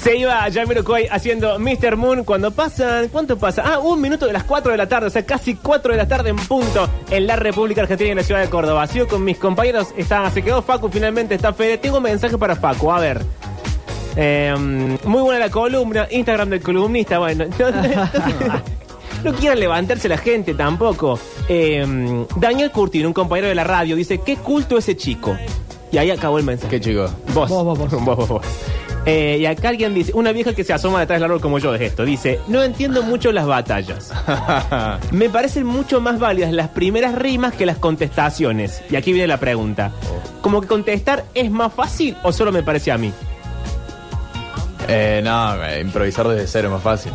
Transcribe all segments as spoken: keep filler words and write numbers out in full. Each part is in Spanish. Se iba Jaime Ricoi haciendo mister Moon cuando pasan... ¿Cuánto pasa? Ah, un minuto de las cuatro de la tarde, o sea, casi cuatro de la tarde en punto en la República Argentina y en la ciudad de Córdoba. Sigo con mis compañeros, está, se quedó Facu, finalmente está Fede. Tengo un mensaje para Facu, a ver. Eh, muy buena la columna, Instagram del columnista, bueno. Entonces, no quieran levantarse la gente tampoco. Eh, Daniel Curtin, un compañero de la radio, dice, ¿qué culto ese chico? Y ahí acabó el mensaje. ¿Qué chico? Vos. Vos, vos, vos. vos, vos, vos. Eh, y acá alguien dice, una vieja que se asoma detrás del árbol como yo es esto, dice, no entiendo mucho las batallas. Me parecen mucho más válidas las primeras rimas que las contestaciones. Y aquí viene la pregunta. ¿Como que contestar es más fácil o solo me parece a mí? Eh, no, eh, improvisar desde cero es más fácil.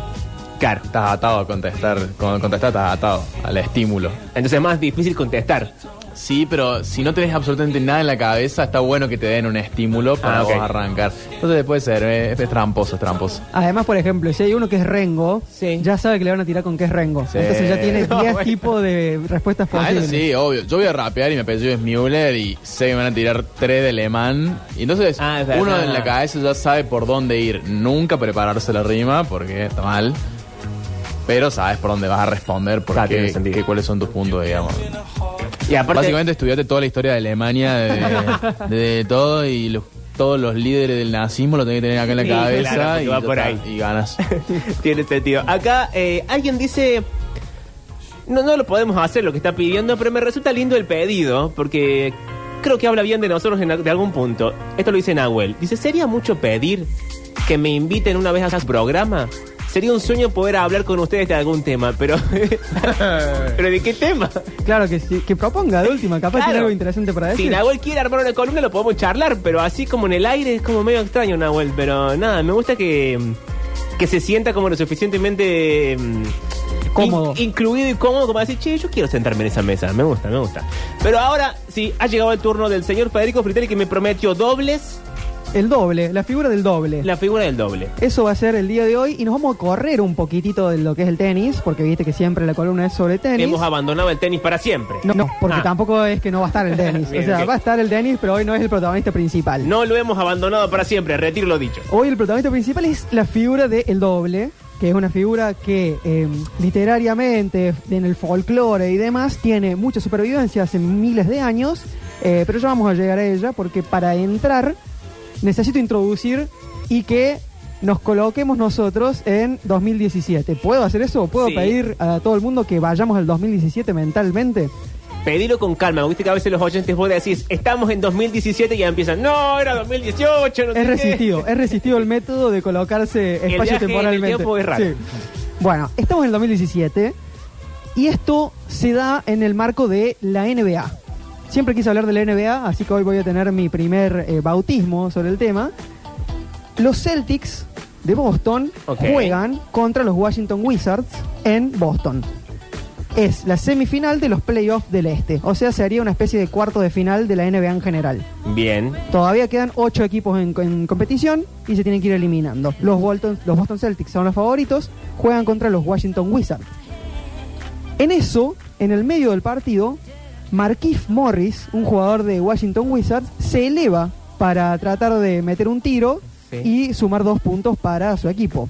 Claro. Estás atado a contestar. Cuando contestas estás atado al estímulo. Entonces es más difícil contestar. Sí, pero si no tenés absolutamente nada en la cabeza, está bueno que te den un estímulo para ah, okay. vos arrancar. Entonces puede ser, eh, es tramposo, es tramposo. Además, por ejemplo, si hay uno que es rengo, sí. ya sabe que le van a tirar con que es rengo. Sí. Entonces ya tiene diez no, bueno. tipos de respuestas posibles. Ah, sí, obvio. Yo voy a rapear y mi apellido es Müller y sé que me van a tirar tres de Lemán. Y entonces ah, uno en la cabeza ya sabe por dónde ir. Nunca prepararse la rima porque está mal. Pero sabes por dónde vas a responder, por ah, qué, qué, cuáles son tus puntos, digamos. Y aparte, básicamente estudiaste toda la historia de Alemania, de, de, de todo, y los, todos los líderes del nazismo lo tenés que tener acá en la sí, cabeza claro, y, va por ahí. Y ganas. Tiene sentido. Acá eh, alguien dice, no, no lo podemos hacer lo que está pidiendo, pero me resulta lindo el pedido, porque creo que habla bien de nosotros en, de algún punto. Esto lo dice Nahuel. Dice, ¿sería mucho pedir que me inviten una vez a su programa? Sería un sueño poder hablar con ustedes de algún tema, pero... ¿Pero de qué tema? Claro, que, que proponga de última, capaz claro. tiene algo interesante para decir. Si Nahuel quiere armar una columna lo podemos charlar, pero así como en el aire es como medio extraño, Nahuel. Pero nada, me gusta que, que se sienta como lo suficientemente... Cómodo. In, incluido y cómodo, como decir, che, yo quiero sentarme en esa mesa, me gusta, me gusta. Pero ahora sí, ha llegado el turno del señor Federico Frittelli, que me prometió dobles... El doble, la figura del doble. La figura del doble. Eso va a ser el día de hoy y nos vamos a correr un poquitito de lo que es el tenis, porque viste que siempre la columna es sobre tenis. Hemos abandonado el tenis para siempre. No, no porque ah. tampoco es que no va a estar el tenis. Bien, o sea, okay. va a estar el tenis, pero hoy no es el protagonista principal. No lo hemos abandonado para siempre, retiro lo dicho. Hoy el protagonista principal es la figura del doble, que es una figura que eh, literariamente, en el folclore y demás, tiene mucha supervivencia hace miles de años, eh, pero ya vamos a llegar a ella, porque para entrar... Necesito introducir y que nos coloquemos nosotros en dos mil diecisiete. ¿Puedo hacer eso? ¿Puedo sí. pedir a todo el mundo que vayamos al dos mil diecisiete mentalmente? Pedilo con calma. Viste que a veces los oyentes vos decís, estamos en dos mil diecisiete y ya empiezan, no, era dos mil dieciocho. No es resistido, es resistido el método de colocarse espacio temporalmente. El tiempo es raro. Sí. Bueno, estamos en el dos mil diecisiete y esto se da en el marco de la N B A. Siempre quise hablar de la N B A, así que hoy voy a tener mi primer eh, bautismo sobre el tema. Los Celtics de Boston okay. juegan contra los Washington Wizards en Boston. Es la semifinal de los playoffs del Este. O sea, sería una especie de cuarto de final de la N B A en general. Bien. Todavía quedan ocho equipos en, en competición y se tienen que ir eliminando. Los Bolton, los Boston Celtics son los favoritos, juegan contra los Washington Wizards. En eso, en el medio del partido... Marquise Morris, un jugador de Washington Wizards, se eleva para tratar de meter un tiro sí. y sumar dos puntos para su equipo.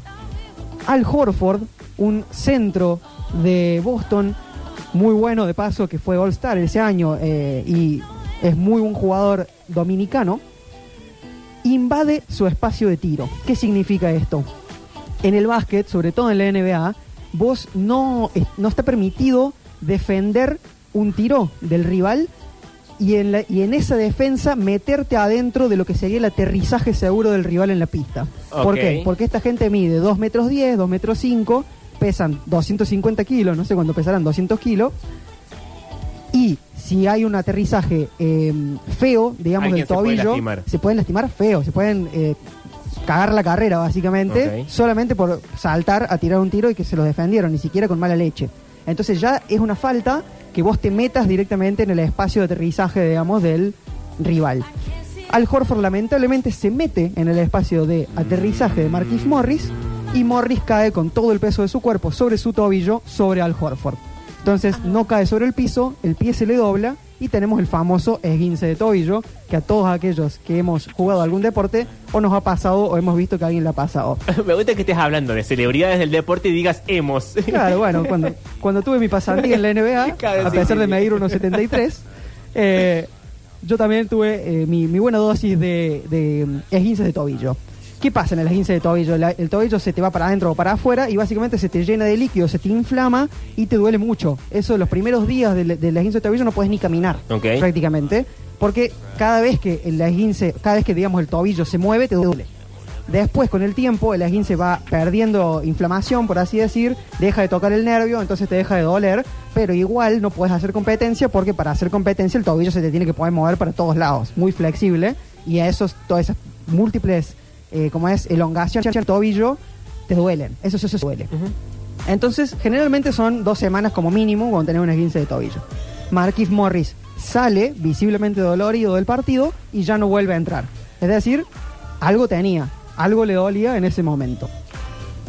Al Horford, un centro de Boston, muy bueno de paso, que fue All-Star ese año eh, y es muy buen jugador dominicano, invade su espacio de tiro. ¿Qué significa esto? En el básquet, sobre todo en la N B A, vos no, no está permitido defender un tiro del rival y en, la, y en esa defensa meterte adentro de lo que sería el aterrizaje seguro del rival en la pista. Okay. ¿Por qué? Porque esta gente mide dos metros diez, dos metros cinco, pesan doscientos cincuenta kilos, no sé cuánto pesarán, doscientos kilos, y si hay un aterrizaje eh, feo, digamos, del tobillo, se, puede se pueden lastimar feo, se pueden eh, cagar la carrera básicamente, okay. solamente por saltar a tirar un tiro y que se los defendieron, ni siquiera con mala leche. Entonces ya es una falta que vos te metas directamente en el espacio de aterrizaje, digamos, del rival. Al Horford lamentablemente se mete en el espacio de aterrizaje de Marquise Morris y Morris cae con todo el peso de su cuerpo sobre su tobillo, sobre Al Horford. Entonces no cae sobre el piso, el pie se le dobla y tenemos el famoso esguince de tobillo, que a todos aquellos que hemos jugado algún deporte o nos ha pasado o hemos visto que alguien le ha pasado. Me gusta que estés hablando de celebridades del deporte y digas hemos. Claro, bueno, cuando, cuando tuve mi pasantía en la N B A, claro, a sí, pesar sí. de medir uno setenta y tres, eh, yo también tuve eh, mi, mi buena dosis de, de esguinces de tobillo. ¿Qué pasa en el esguince de tobillo? La, el tobillo se te va para adentro o para afuera y básicamente se te llena de líquido, se te inflama y te duele mucho. Eso, los primeros días del, del esguince de tobillo no puedes ni caminar, okay. prácticamente, porque cada vez que el esguince, cada vez que digamos el tobillo se mueve, te duele. Después, con el tiempo, el esguince va perdiendo inflamación, por así decir, deja de tocar el nervio, entonces te deja de doler, pero igual no puedes hacer competencia porque para hacer competencia el tobillo se te tiene que poder mover para todos lados, muy flexible, y a esos, todas esas múltiples... Eh, como es elongación del tobillo, te duelen. Eso, eso, eso duele. Uh-huh. Entonces, generalmente son dos semanas como mínimo cuando tenés un esguince de tobillo. Marquise Morris sale visiblemente dolorido del partido y ya no vuelve a entrar. Es decir, algo tenía, algo le dolía en ese momento.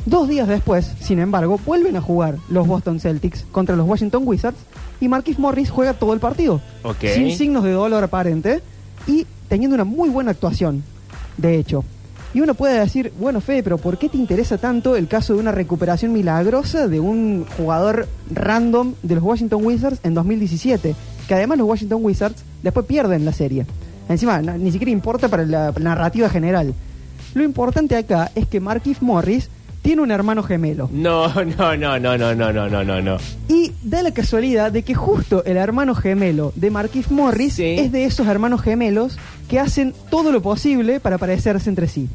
Dos días después, sin embargo, vuelven a jugar los Boston Celtics contra los Washington Wizards y Marquise Morris juega todo el partido. Okay. Sin signos de dolor aparente y teniendo una muy buena actuación, de hecho. Y uno puede decir, bueno, Fede, pero ¿por qué te interesa tanto el caso de una recuperación milagrosa de un jugador random de los Washington Wizards en dos mil diecisiete? Que además los Washington Wizards después pierden la serie. Encima, no, ni siquiera importa para la narrativa general. Lo importante acá es que Markieff Morris tiene un hermano gemelo. No, no, no, no, no, no, no, no, no. Y da la casualidad de que justo el hermano gemelo de Markieff Morris sí. es de esos hermanos gemelos que hacen todo lo posible para parecerse entre sí.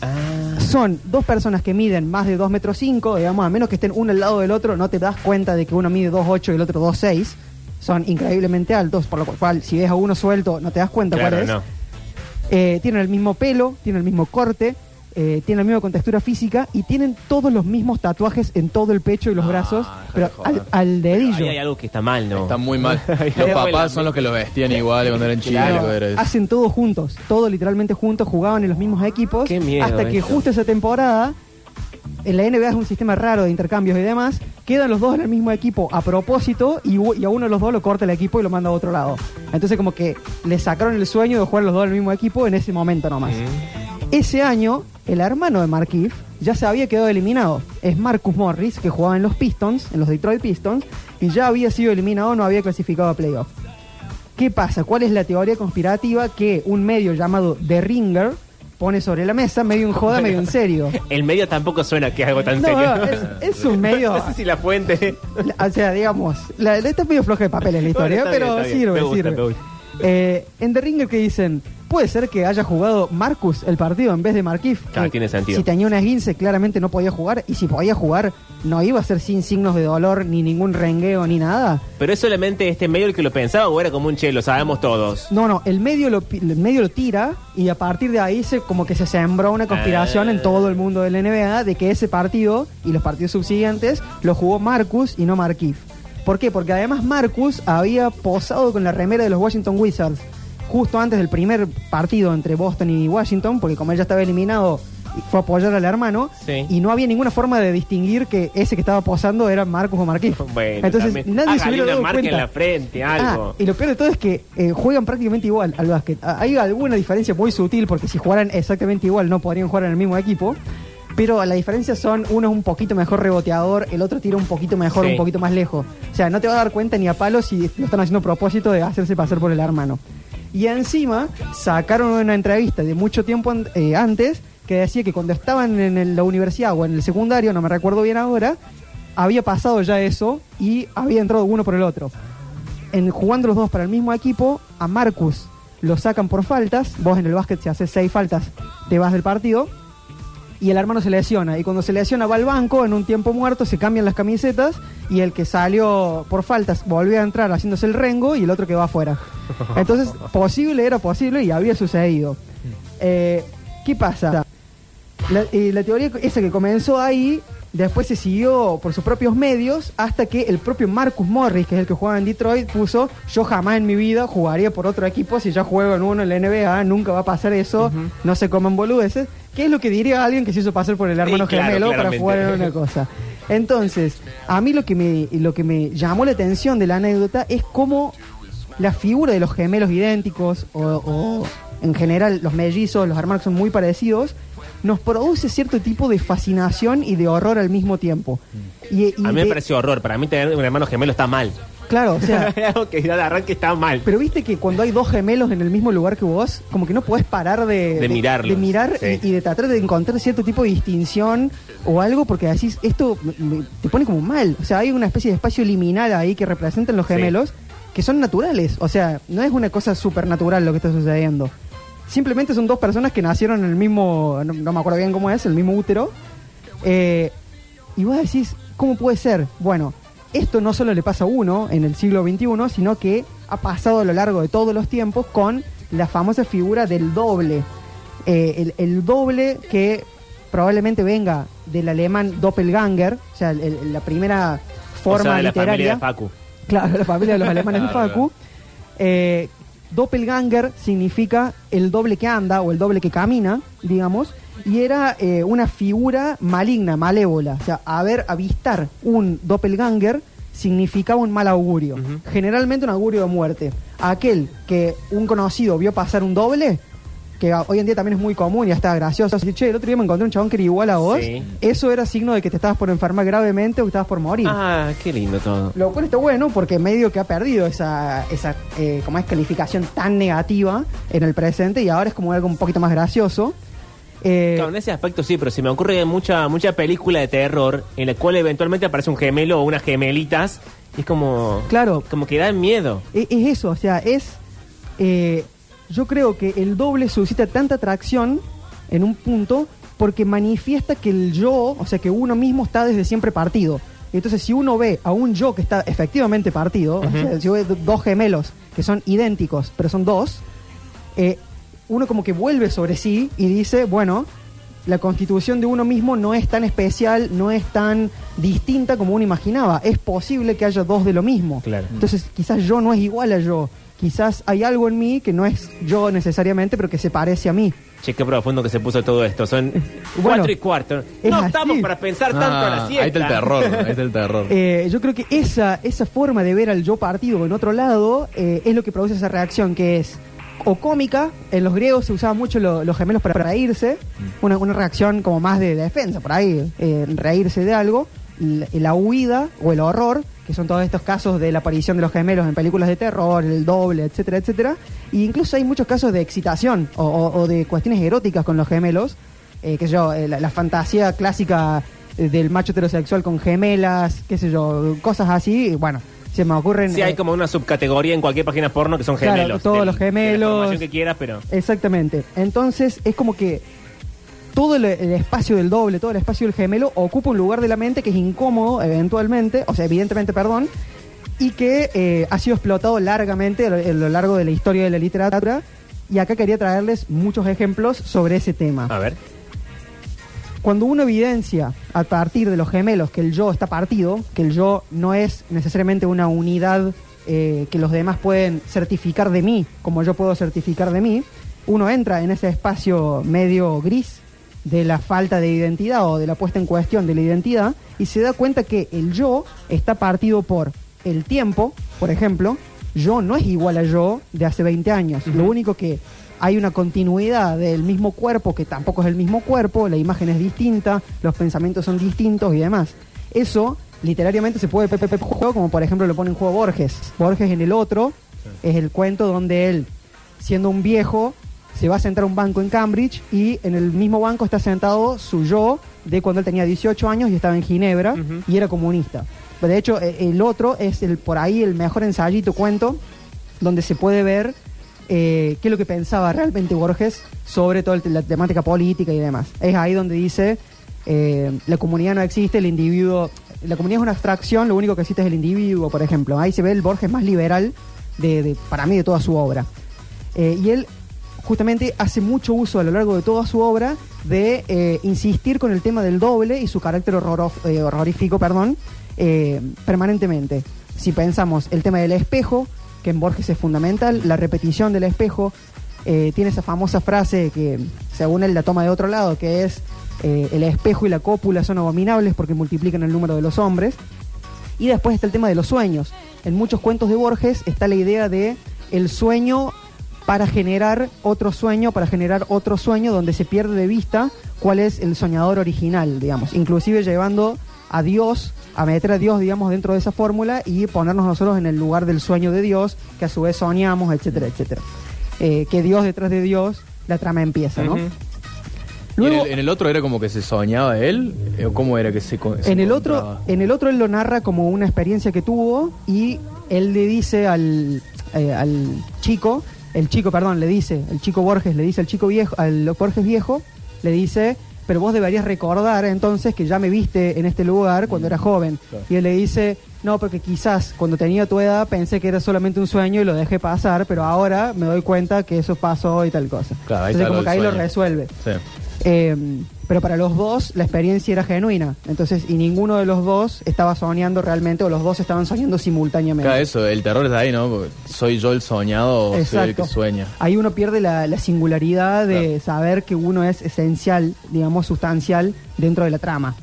Ah. Son dos personas que miden más de dos metros cinco, digamos, a menos que estén uno al lado del otro, no te das cuenta de que uno mide dos ocho y el otro dos seis. Son increíblemente altos, por lo cual si ves a uno suelto no te das cuenta claro, cuál es. No. Eh, tienen el mismo pelo, tienen el mismo corte. Eh, tienen la misma contextura física y tienen todos los mismos tatuajes en todo el pecho y los ah, brazos, pero al, al dedillo. Pero hay algo que está mal, ¿no? Está muy mal. Los papás son los que los vestían igual cuando eran chicos. Claro, hacen todo juntos, todo literalmente juntos, jugaban en los mismos equipos. Qué miedo hasta que esto. Justo esa temporada, en la N B A es un sistema raro de intercambios y demás, quedan los dos en el mismo equipo a propósito y, y a uno de los dos lo corta el equipo y lo manda a otro lado. Entonces como que le sacaron el sueño de jugar los dos en el mismo equipo en ese momento nomás. Mm. Ese año... El hermano de Markieff ya se había quedado eliminado. Es Marcus Morris, que jugaba en los Pistons, en los Detroit Pistons, y ya había sido eliminado, no había clasificado a playoff. ¿Qué pasa? ¿Cuál es la teoría conspirativa que un medio llamado The Ringer pone sobre la mesa? Medio en joda, medio en serio. El medio tampoco suena que es algo tan no, serio. No, es, es un medio... No sé si la fuente... La, o sea, digamos... La, esta es medio floja de papeles la historia, bueno, pero bien, bien. sirve, gusta, sirve. Eh, en The Ringer, ¿qué dicen? Puede ser que haya jugado Marcus el partido en vez de Markieff. Claro, eh, tiene sentido. Si tenía una esguince, claramente no podía jugar. Y si podía jugar, no iba a ser sin signos de dolor, ni ningún rengueo, ni nada. ¿Pero es solamente este medio el que lo pensaba o era como un che, lo sabemos todos? No, no, el medio lo, el medio lo tira y a partir de ahí se, como que se sembró una conspiración ah. en todo el mundo del N B A de que ese partido y los partidos subsiguientes lo jugó Marcus y no Markieff. ¿Por qué? Porque además Marcus había posado con la remera de los Washington Wizards justo antes del primer partido entre Boston y Washington, porque como él ya estaba eliminado, fue a apoyar al hermano, sí. y no había ninguna forma de distinguir que ese que estaba posando era Marcus o Markieff. Bueno, entonces también. Nadie se hubiera dado cuenta. En la frente, algo. Ah, y lo peor de todo es que eh, juegan prácticamente igual al básquet. Hay alguna diferencia muy sutil, porque si jugaran exactamente igual no podrían jugar en el mismo equipo, pero la diferencia son, uno es un poquito mejor reboteador, el otro tira un poquito mejor, sí. un poquito más lejos. O sea, no te va a dar cuenta ni a palos si lo están haciendo a propósito de hacerse pasar por el hermano. Y encima sacaron una entrevista de mucho tiempo an- eh, antes que decía que cuando estaban en el, la universidad o en el secundario, no me recuerdo bien ahora, había pasado ya eso y había entrado uno por el otro. En, jugando los dos para el mismo equipo, a Marcus lo sacan por faltas. Vos en el básquet, si haces seis faltas, te vas del partido. Y el hermano se lesiona. Y cuando se lesiona va al banco, en un tiempo muerto, se cambian las camisetas y el que salió por faltas volvió a entrar haciéndose el rengo y el otro quedó afuera. Entonces, posible era posible y había sucedido. Eh, ¿Qué pasa? La, eh, la teoría esa que comenzó ahí, después se siguió por sus propios medios hasta que el propio Marcus Morris, que es el que jugaba en Detroit, puso: yo jamás en mi vida jugaría por otro equipo, si ya juego en uno en la N B A, nunca va a pasar eso, uh-huh. no se coman boludeces. ¿Qué es lo que diría alguien que se hizo pasar por el hermano sí, gemelo claro, para jugar en una cosa? Entonces, a mí lo que me lo que me llamó la atención de la anécdota es cómo la figura de los gemelos idénticos o, o en general los mellizos, los hermanos que son muy parecidos, nos produce cierto tipo de fascinación y de horror al mismo tiempo. Y, y a mí me de... pareció horror, para mí tener un hermano gemelo está mal. Claro, o sea... que de arranque está mal. Pero viste que cuando hay dos gemelos en el mismo lugar que vos, como que no podés parar de... De, de mirarlos. De mirar, sí. y, y de tratar de encontrar cierto tipo de distinción o algo, porque decís, esto te pone como mal. O sea, hay una especie de espacio liminal ahí que representan los gemelos, sí. que son naturales. O sea, no es una cosa supernatural lo que está sucediendo. Simplemente son dos personas que nacieron en el mismo... No, no me acuerdo bien cómo es, el mismo útero. Eh, y vos decís, ¿cómo puede ser? Bueno... Esto no solo le pasa a uno en el siglo veintiuno, sino que ha pasado a lo largo de todos los tiempos con la famosa figura del doble. Eh, el, el doble que probablemente venga del alemán Doppelgänger, o sea, el, el, la primera forma, o sea, de literaria. La familia de Facu. Claro, la familia de los alemanes de Facu. Eh, Doppelgänger significa el doble que anda o el doble que camina, digamos. Y era eh, una figura maligna, malévola. O sea, haber, avistar un doppelganger significaba un mal augurio. Uh-huh. Generalmente un augurio de muerte. Aquel que un conocido vio pasar un doble, que hoy en día también es muy común y hasta gracioso. Así, che, el otro día me encontré un chabón que era igual a vos. Sí. Eso era signo de que te estabas por enfermar gravemente o que estabas por morir. Ah, qué lindo todo. Lo cual está bueno porque medio que ha perdido esa, esa eh, como es, calificación tan negativa en el presente y ahora es como algo un poquito más gracioso. Eh, claro, en ese aspecto sí, pero se me ocurre mucha mucha película de terror en la cual eventualmente aparece un gemelo o unas gemelitas y es como, claro, como que da miedo. Es, es eso, o sea, es eh, yo creo que el doble suscita tanta atracción en un punto porque manifiesta que el yo, o sea, que uno mismo está desde siempre partido. Entonces, si uno ve a un yo que está efectivamente partido, uh-huh. o sea, si ve dos gemelos que son idénticos, pero son dos, eh, uno como que vuelve sobre sí y dice, bueno, la constitución de uno mismo no es tan especial, no es tan distinta como uno imaginaba. Es posible que haya dos de lo mismo. Claro. Entonces, quizás yo no es igual a yo. Quizás hay algo en mí que no es yo necesariamente, pero que se parece a mí. Che, qué profundo que se puso todo esto. Son bueno, cuatro y cuarto. Es no así. Estamos para pensar tanto ah, a la siesta. Ahí está el terror, ahí está el terror. Eh, yo creo que esa, esa forma de ver al yo partido en otro lado eh, es lo que produce esa reacción que es... o cómica. En los griegos se usaban mucho lo, los gemelos para reírse, una, una reacción como más de defensa, por ahí, eh, reírse de algo, la, la huida o el horror, que son todos estos casos de la aparición de los gemelos en películas de terror, el doble, etcétera, etcétera, e incluso hay muchos casos de excitación o, o, o de cuestiones eróticas con los gemelos, eh, qué sé yo, eh, la, la fantasía clásica del macho heterosexual con gemelas, qué sé yo, cosas así, y bueno... Se me ocurren... Sí, hay eh, como una subcategoría en cualquier página porno que son gemelos. Claro, todos de, los gemelos. De la información que quieras, pero... Exactamente. Entonces, es como que todo el, el espacio del doble, todo el espacio del gemelo, ocupa un lugar de la mente que es incómodo, eventualmente, o sea, evidentemente, perdón, y que eh, ha sido explotado largamente a lo, a lo largo de la historia de la literatura. Y acá quería traerles muchos ejemplos sobre ese tema. A ver. Cuando uno evidencia a partir de los gemelos que el yo está partido, que el yo no es necesariamente una unidad eh, que los demás pueden certificar de mí, como yo puedo certificar de mí, uno entra en ese espacio medio gris de la falta de identidad o de la puesta en cuestión de la identidad y se da cuenta que el yo está partido por el tiempo, por ejemplo, yo no es igual a yo de hace veinte años, uh-huh. Lo único que... Hay una continuidad del mismo cuerpo, que tampoco es el mismo cuerpo, la imagen es distinta, los pensamientos son distintos y demás. Eso, literariamente, se puede pepe pepe juego, como por ejemplo lo pone en juego Borges. Borges en El Otro, sí. Es el cuento donde él, siendo un viejo, se va a sentar a un banco en Cambridge y en el mismo banco está sentado su yo de cuando él tenía dieciocho años y estaba en Ginebra, uh-huh. y era comunista. De hecho, El Otro es el por ahí el mejor ensayito, cuento, donde se puede ver... Eh, qué es lo que pensaba realmente Borges sobre toda la temática política y demás. Es ahí donde dice, eh, la comunidad no existe, el individuo... La comunidad es una abstracción, lo único que existe es el individuo, por ejemplo. Ahí se ve el Borges más liberal, de, de, para mí, de toda su obra. Eh, y él, justamente, hace mucho uso a lo largo de toda su obra de eh, insistir con el tema del doble y su carácter horror, eh, horrorífico perdón, eh, permanentemente. Si pensamos el tema del espejo, que en Borges es fundamental, la repetición del espejo, eh, tiene esa famosa frase que según él la toma de otro lado, que es eh, el espejo y la cópula son abominables porque multiplican el número de los hombres, Y después está el tema de los sueños. En muchos cuentos de Borges está la idea de el sueño para generar otro sueño, para generar otro sueño, donde se pierde de vista cuál es el soñador original, digamos. Inclusive llevando a Dios, a meter a Dios, digamos, dentro de esa fórmula y ponernos nosotros en el lugar del sueño de Dios, que a su vez soñamos, etcétera, etcétera. Eh, que Dios detrás de Dios, la trama empieza, ¿no? Uh-huh. Luego, ¿Y en, el, en el otro era como que se soñaba él? ¿O cómo era que se, se en el otro En el otro él lo narra como una experiencia que tuvo y él le dice al, eh, al chico, el chico, perdón, le dice, el chico Borges, le dice al chico viejo, al Borges viejo, le dice... pero vos deberías recordar entonces que ya me viste en este lugar cuando era joven. Claro. Y él le dice, no, porque quizás cuando tenía tu edad pensé que era solamente un sueño y lo dejé pasar, pero ahora me doy cuenta que eso pasó y tal cosa. Claro, ahí entonces como que ahí sueño. Lo resuelve. Sí. Eh, pero para los dos la experiencia era genuina, entonces y ninguno de los dos estaba soñando realmente, o los dos estaban soñando simultáneamente. Claro, eso, el terror está ahí, ¿no? Porque soy yo el soñado o exacto. Soy el que sueña. Ahí uno pierde la, la singularidad de claro. Saber que uno es esencial, digamos, sustancial dentro de la trama.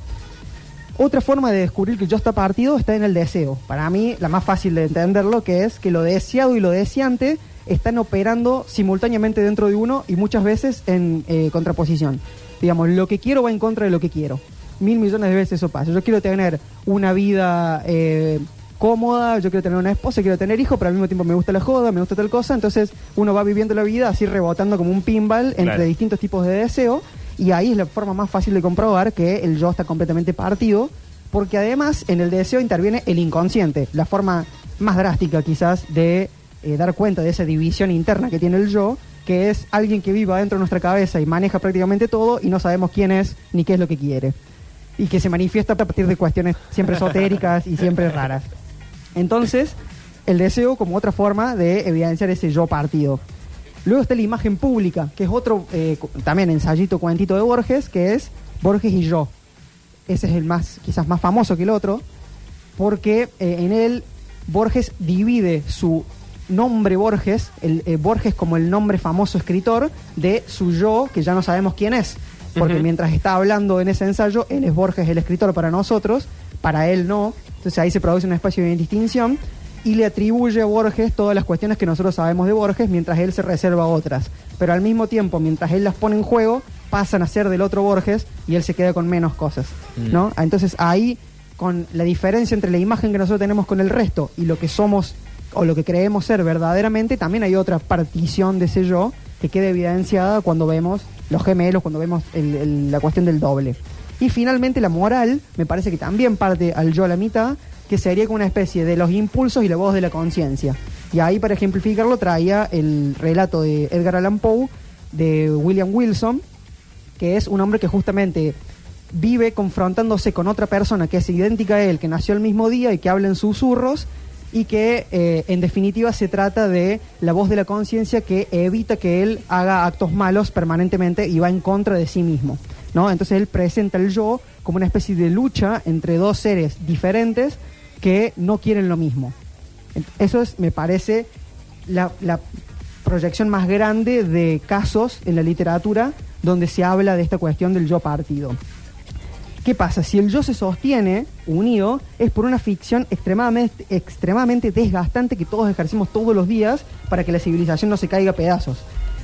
Otra forma de descubrir que yo está partido está en el deseo. Para mí, la más fácil de entenderlo, que es que lo deseado y lo deseante están operando simultáneamente dentro de uno y muchas veces en eh, contraposición. Digamos, lo que quiero va en contra de lo que quiero. Mil millones de veces eso pasa. Yo quiero tener una vida eh, cómoda, yo quiero tener una esposa, quiero tener hijos, pero al mismo tiempo me gusta la joda, me gusta tal cosa. Entonces uno va viviendo la vida así rebotando como un pinball entre claro. Distintos tipos de deseo, y ahí es la forma más fácil de comprobar que el yo está completamente partido, porque además en el deseo interviene el inconsciente, la forma más drástica quizás de eh, dar cuenta de esa división interna que tiene el yo, que es alguien que vive adentro de nuestra cabeza y maneja prácticamente todo y no sabemos quién es ni qué es lo que quiere. Y que se manifiesta a partir de cuestiones siempre esotéricas y siempre raras. Entonces, el deseo como otra forma de evidenciar ese yo partido. Luego está la imagen pública, que es otro eh, también ensayito, cuentito de Borges, que es Borges y yo. Ese es el más, quizás más famoso que el otro, porque eh, en él Borges divide su... nombre Borges, el, eh, Borges como el nombre famoso escritor, de su yo, que ya no sabemos quién es, porque uh-huh. Mientras está hablando en ese ensayo, él es Borges el escritor para nosotros, para él no, entonces ahí se produce un espacio de distinción, y le atribuye a Borges todas las cuestiones que nosotros sabemos de Borges, mientras él se reserva otras, pero al mismo tiempo, mientras él las pone en juego, pasan a ser del otro Borges, y él se queda con menos cosas, uh-huh. ¿no? Entonces ahí, con la diferencia entre la imagen que nosotros tenemos con el resto, y lo que somos o lo que creemos ser verdaderamente, también hay otra partición de ese yo que queda evidenciada cuando vemos los gemelos, cuando vemos el, el, la cuestión del doble. Y finalmente la moral, me parece que también parte al yo a la mitad, que sería como una especie de los impulsos y la voz de la conciencia. Y ahí, para ejemplificarlo, traía el relato de Edgar Allan Poe, de William Wilson, que es un hombre que justamente vive confrontándose con otra persona que es idéntica a él, que nació el mismo día y que habla en susurros, y que eh, en definitiva se trata de la voz de la conciencia que evita que él haga actos malos permanentemente y va en contra de sí mismo, ¿no? Entonces él presenta el yo como una especie de lucha entre dos seres diferentes que no quieren lo mismo. Eso es, me parece, la, la proyección más grande de casos en la literatura donde se habla de esta cuestión del yo partido. ¿Qué pasa? Si el yo se sostiene unido, es por una ficción extremadamente, extremadamente desgastante que todos ejercemos todos los días para que la civilización no se caiga a pedazos.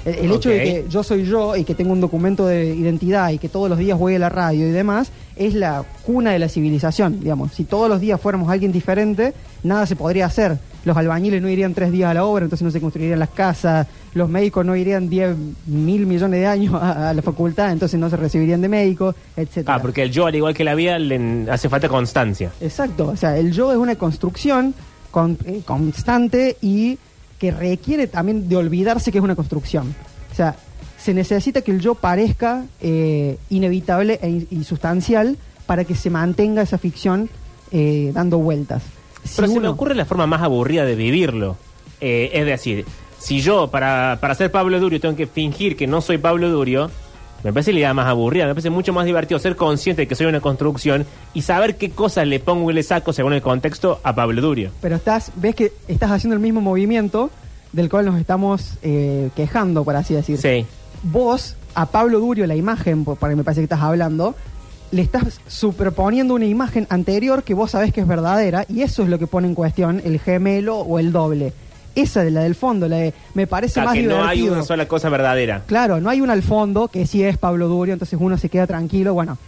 El, el okay. hecho de que yo soy yo y que tengo un documento de identidad y que todos los días voy a la radio y demás, es la cuna de la civilización, digamos. Si todos los días fuéramos alguien diferente, nada se podría hacer. Los albañiles no irían tres días a la obra, entonces no se construirían las casas. Los médicos no irían diez mil millones de años a, a la facultad, entonces no se recibirían de médicos, etcétera. Ah, porque el yo, al igual que la vida, le hace falta constancia. Exacto, o sea, el yo es una construcción con, eh, constante y que requiere también de olvidarse que es una construcción. O sea, se necesita que el yo parezca eh, inevitable e insustancial para que se mantenga esa ficción eh, dando vueltas. Si Pero uno... se me ocurre la forma más aburrida de vivirlo. Eh, es decir, si yo, para, para ser Pablo Durio, tengo que fingir que no soy Pablo Durio, me parece la idea más aburrida. Me parece mucho más divertido ser consciente de que soy una construcción y saber qué cosas le pongo y le saco según el contexto a Pablo Durio. Pero estás, ves que estás haciendo el mismo movimiento del cual nos estamos eh, quejando, por así decir. Sí. Vos, a Pablo Durio, la imagen, por, por ahí me parece que estás hablando, le estás superponiendo una imagen anterior que vos sabés que es verdadera, y eso es lo que pone en cuestión el gemelo o el doble. Esa de la del fondo, la de me parece o sea, más que divertido. No hay una sola cosa verdadera. Claro, no hay una al fondo, que sí es Pablo Durio, entonces uno se queda tranquilo, bueno,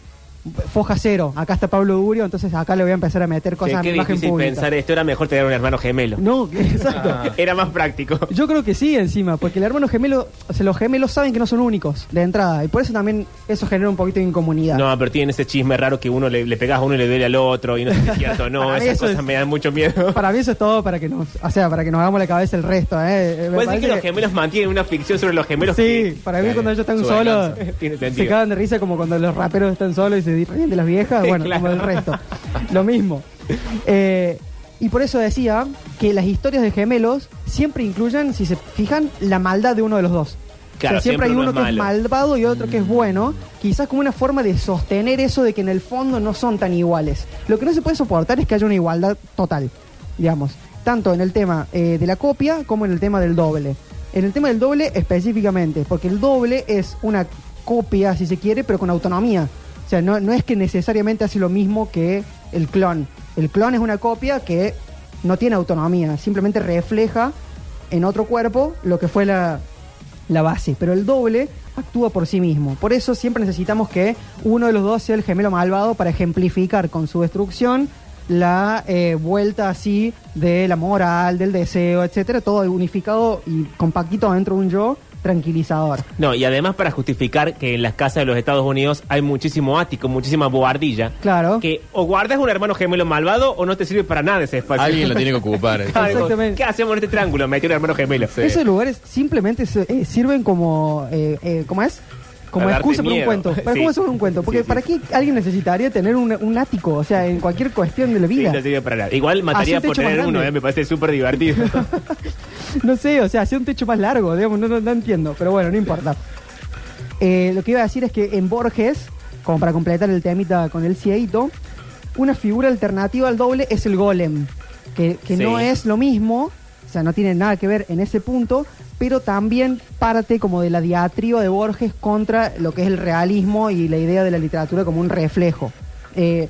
foja cero, acá está Pablo Durio, entonces acá le voy a empezar a meter cosas, sí, en imagen pública. Qué difícil pensar esto, era mejor tener un hermano gemelo. No, exacto. Ah. Era más práctico. Yo creo que sí, encima, porque el hermano gemelo, o sea, los gemelos saben que no son únicos de entrada, y por eso también eso genera un poquito de incomunidad. No, pero tienen ese chisme raro que uno le, le pegas a uno y le duele al otro, y no sé si es cierto, no, esas cosas es, me dan mucho miedo. Para mí eso es todo, para que nos, o sea, para que nos hagamos la cabeza el resto, ¿eh? Puede ser que, que los gemelos mantienen una ficción sobre los gemelos. Sí, que, para mí, claro, cuando ellos están solos, se cagan de risa, como cuando los raperos están solos y se de las viejas, bueno, claro, como el resto. Lo mismo. Eh, y por eso decía que las historias de gemelos siempre incluyen, si se fijan, la maldad de uno de los dos. Claro, o sea, siempre, siempre hay uno, uno es que es malvado y otro mm. que es bueno, quizás como una forma de sostener eso de que en el fondo no son tan iguales. Lo que no se puede soportar es que haya una igualdad total, digamos, tanto en el tema eh, de la copia como en el tema del doble. En el tema del doble específicamente, porque el doble es una copia, si se quiere, pero con autonomía. O sea, no, no es que necesariamente hace lo mismo que el clon. El clon es una copia que no tiene autonomía, simplemente refleja en otro cuerpo lo que fue la, la base. Pero el doble actúa por sí mismo. Por eso siempre necesitamos que uno de los dos sea el gemelo malvado para ejemplificar con su destrucción la eh, vuelta así de la moral, del deseo, etcétera. Todo unificado y compactito dentro de un yo tranquilizador. No, y además para justificar que en las casas de los Estados Unidos hay muchísimo ático, muchísima boardilla. Claro. Que o guardas un hermano gemelo malvado o no te sirve para nada ese espacio. Alguien lo tiene que ocupar. Exactamente. ¿Qué hacemos en este triángulo? Meter un hermano gemelo. Sí. Esos lugares simplemente se, eh, sirven como... Eh, eh, ¿Cómo es? Como excusa por un cuento. ¿Para sí. cómo hacer un cuento? Porque sí, sí. ¿para qué alguien necesitaría tener un, un ático? O sea, en cualquier cuestión de la vida. Sí, no sirve para nada. Igual mataría por tener uno, eh, me parece súper divertido. No sé, o sea, hacía un techo más largo, digamos, no, no, no entiendo, pero bueno, no importa. Eh, lo que iba a decir es que en Borges, como para completar el temita con el cieguito, una figura alternativa al doble es el golem, que, que sí. no es lo mismo, o sea, no tiene nada que ver en ese punto, pero también parte como de la diatriba de Borges contra lo que es el realismo y la idea de la literatura como un reflejo. Eh,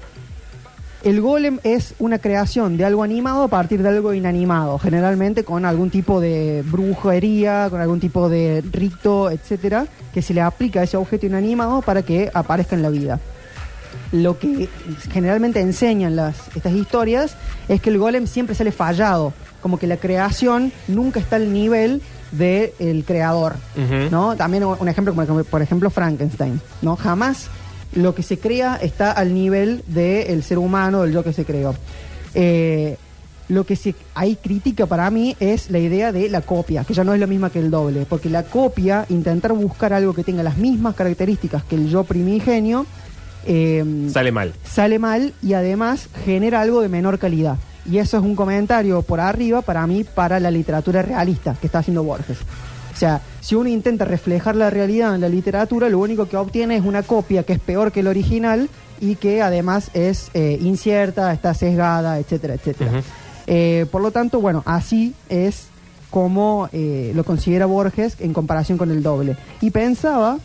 El golem es una creación de algo animado a partir de algo inanimado, generalmente con algún tipo de brujería, con algún tipo de rito, etcétera, que se le aplica a ese objeto inanimado para que aparezca en la vida. Lo que generalmente enseñan las, estas historias es que el golem siempre sale fallado, como que la creación nunca está al nivel del creador, uh-huh. ¿no? También un ejemplo como, por ejemplo, Frankenstein, ¿no? Jamás lo que se crea está al nivel del ser humano, del yo que se creó. Eh, lo que se, hay crítica para mí es la idea de la copia, que ya no es lo misma que el doble, porque la copia, intentar buscar algo que tenga las mismas características que el yo primigenio, eh, sale mal. Sale mal y además genera algo de menor calidad. Y eso es un comentario por arriba para mí, para la literatura realista que está haciendo Borges. O sea, si uno intenta reflejar la realidad en la literatura, lo único que obtiene es una copia que es peor que el original y que además es eh, incierta, está sesgada, etcétera, etcétera. Uh-huh. Eh, por lo tanto, bueno, así es como eh, lo considera Borges en comparación con el doble. Y pensaba,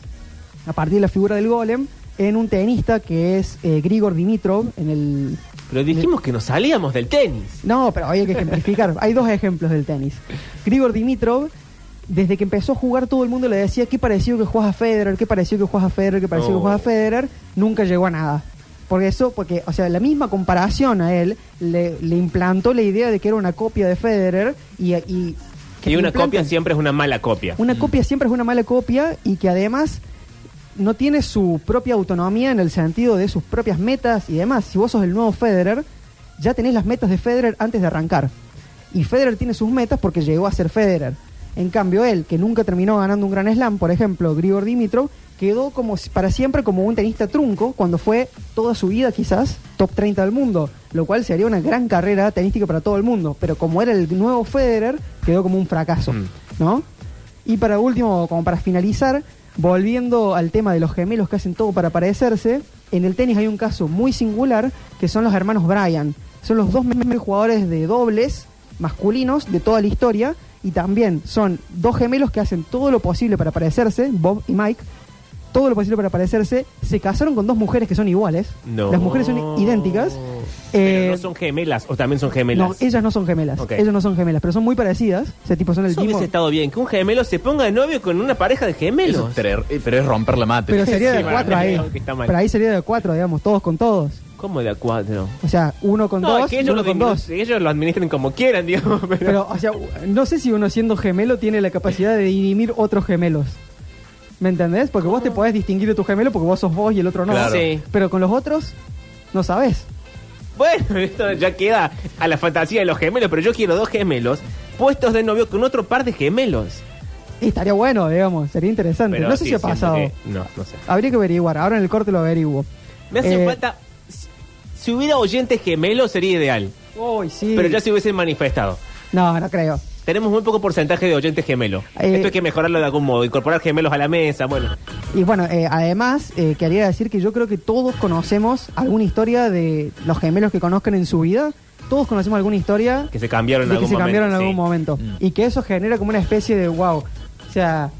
a partir de la figura del golem, en un tenista que es eh, Grigor Dimitrov, en el... Pero dijimos que nos salíamos del tenis. No, pero hay que ejemplificar. Hay dos ejemplos del tenis. Grigor Dimitrov... Desde que empezó a jugar todo el mundo le decía qué parecido que juegas a Federer, qué parecido que juegas a Federer, qué parecido oh. que juegas a Federer. Nunca llegó a nada. Porque eso, porque, o sea, la misma comparación a él le, le implantó la idea de que era una copia de Federer y... Y, que y una implantan. copia siempre es una mala copia. Una mm. copia siempre es una mala copia y que además no tiene su propia autonomía en el sentido de sus propias metas y demás. Si vos sos el nuevo Federer, ya tenés las metas de Federer antes de arrancar. Y Federer tiene sus metas porque llegó a ser Federer. En cambio, él, que nunca terminó ganando un Grand Slam, por ejemplo, Grigor Dimitrov, quedó como para siempre como un tenista trunco cuando fue toda su vida quizás top treinta del mundo, lo cual sería una gran carrera tenística para todo el mundo, pero como era el nuevo Federer, quedó como un fracaso, mm. ¿no? Y para último, como para finalizar, volviendo al tema de los gemelos que hacen todo para parecerse, en el tenis hay un caso muy singular que son los hermanos Bryan. Son los dos mejores jugadores de dobles masculinos de toda la historia. Y también son dos gemelos que hacen todo lo posible para parecerse, Bob y Mike, todo lo posible para parecerse. Se casaron con dos mujeres que son iguales. No. Las mujeres son idénticas. Pero eh, no son gemelas, o también son gemelas. No, ellas no son gemelas. Okay. Ellas no son gemelas, pero son muy parecidas. O sea, tipo, son el mismo. Hubiese estado bien que un gemelo se ponga de novio con una pareja de gemelos. Pero es romper la mate. Pero sería de sí, cuatro ahí. Pero ahí sería de cuatro, digamos, todos con todos. ¿Cómo de a cuatro? O sea, uno con no, dos, uno con dos. Ellos lo administren como quieran, digamos. Pero... pero, o sea, no sé si uno siendo gemelo tiene la capacidad de dirimir otros gemelos. ¿Me entendés? Porque vos te podés distinguir de tu gemelo porque vos sos vos y el otro no. Claro. Sí. Pero con los otros, no sabés. Bueno, esto ya queda a la fantasía de los gemelos, pero yo quiero dos gemelos puestos de novio con otro par de gemelos. Y estaría bueno, digamos. Sería interesante. Pero no sé sí, si ha pasado. Que... No, no sé. Habría que averiguar. Ahora en el corte lo averiguo. Me hace eh... falta... Si hubiera oyentes gemelos sería ideal. Oh, sí. Pero ya se hubiesen manifestado. No, no creo. Tenemos muy poco porcentaje de oyentes gemelos. Eh, Esto hay que mejorarlo de algún modo. Incorporar gemelos a la mesa, bueno. Y bueno, eh, además, eh, quería decir que yo creo que todos conocemos alguna historia de los gemelos que conozcan en su vida. Todos conocemos alguna historia... Que se cambiaron en algún momento. Que se cambiaron en algún momento. Mm. Y que eso genera como una especie de wow. O sea...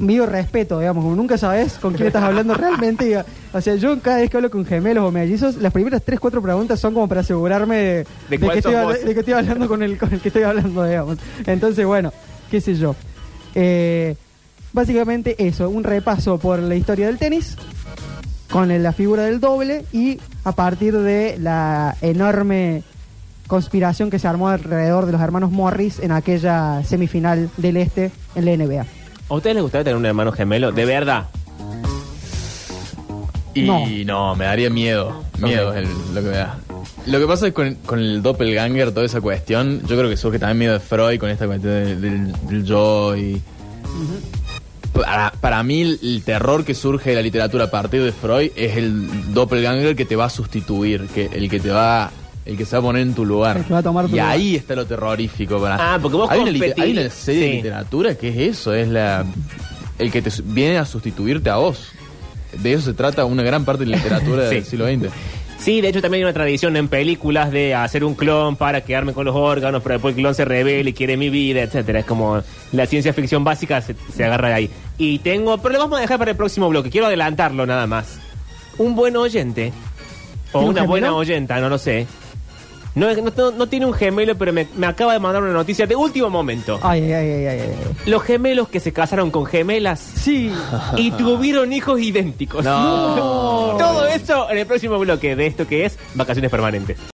Mío respeto, digamos, como nunca sabes con quién estás hablando realmente. O sea, yo cada vez que hablo con gemelos o mellizos, las primeras tres cuatro preguntas son como para asegurarme de, ¿De, de, que, estoy, de que estoy hablando con el, con el que estoy hablando, digamos. Entonces, bueno, qué sé yo. Eh, básicamente eso, un repaso por la historia del tenis, con la figura del doble y a partir de la enorme conspiración que se armó alrededor de los hermanos Morris en aquella semifinal del Este en la N B A. ¿A ustedes les gustaría tener un hermano gemelo? ¿De verdad? Y no, no me daría miedo. Miedo okay. es el, lo que me da. Lo que pasa es que con, con el doppelganger, toda esa cuestión, yo creo que surge también miedo de Freud con esta cuestión del, del, del yo. Y uh-huh. para, para mí el, el terror que surge de la literatura a partir de Freud es el doppelganger que te va a sustituir, que el que te va... El que se va a poner en tu lugar. Va a tomar tu y lugar. Ahí está lo terrorífico. Para... Ah, porque vos hay, una hay una serie sí. de literatura que es eso, es la el que te viene a sustituirte a vos. De eso se trata una gran parte de la literatura sí. del siglo veinte. Sí, de hecho también hay una tradición en películas de hacer un clon para quedarme con los órganos, pero después el clon se revela y quiere mi vida, etcétera. Es como la ciencia ficción básica se, se agarra de ahí. Y tengo... Pero lo vamos a dejar para el próximo bloque. Quiero adelantarlo nada más. Un buen oyente, o una buena oyenta, no lo sé... No, no, no tiene un gemelo, pero me, me acaba de mandar una noticia de último momento. Ay, ay, ay, ay, ay. Los gemelos que se casaron con gemelas. Sí. Y tuvieron hijos idénticos. No. Todo eso en el próximo bloque de esto que es Vacaciones Permanentes.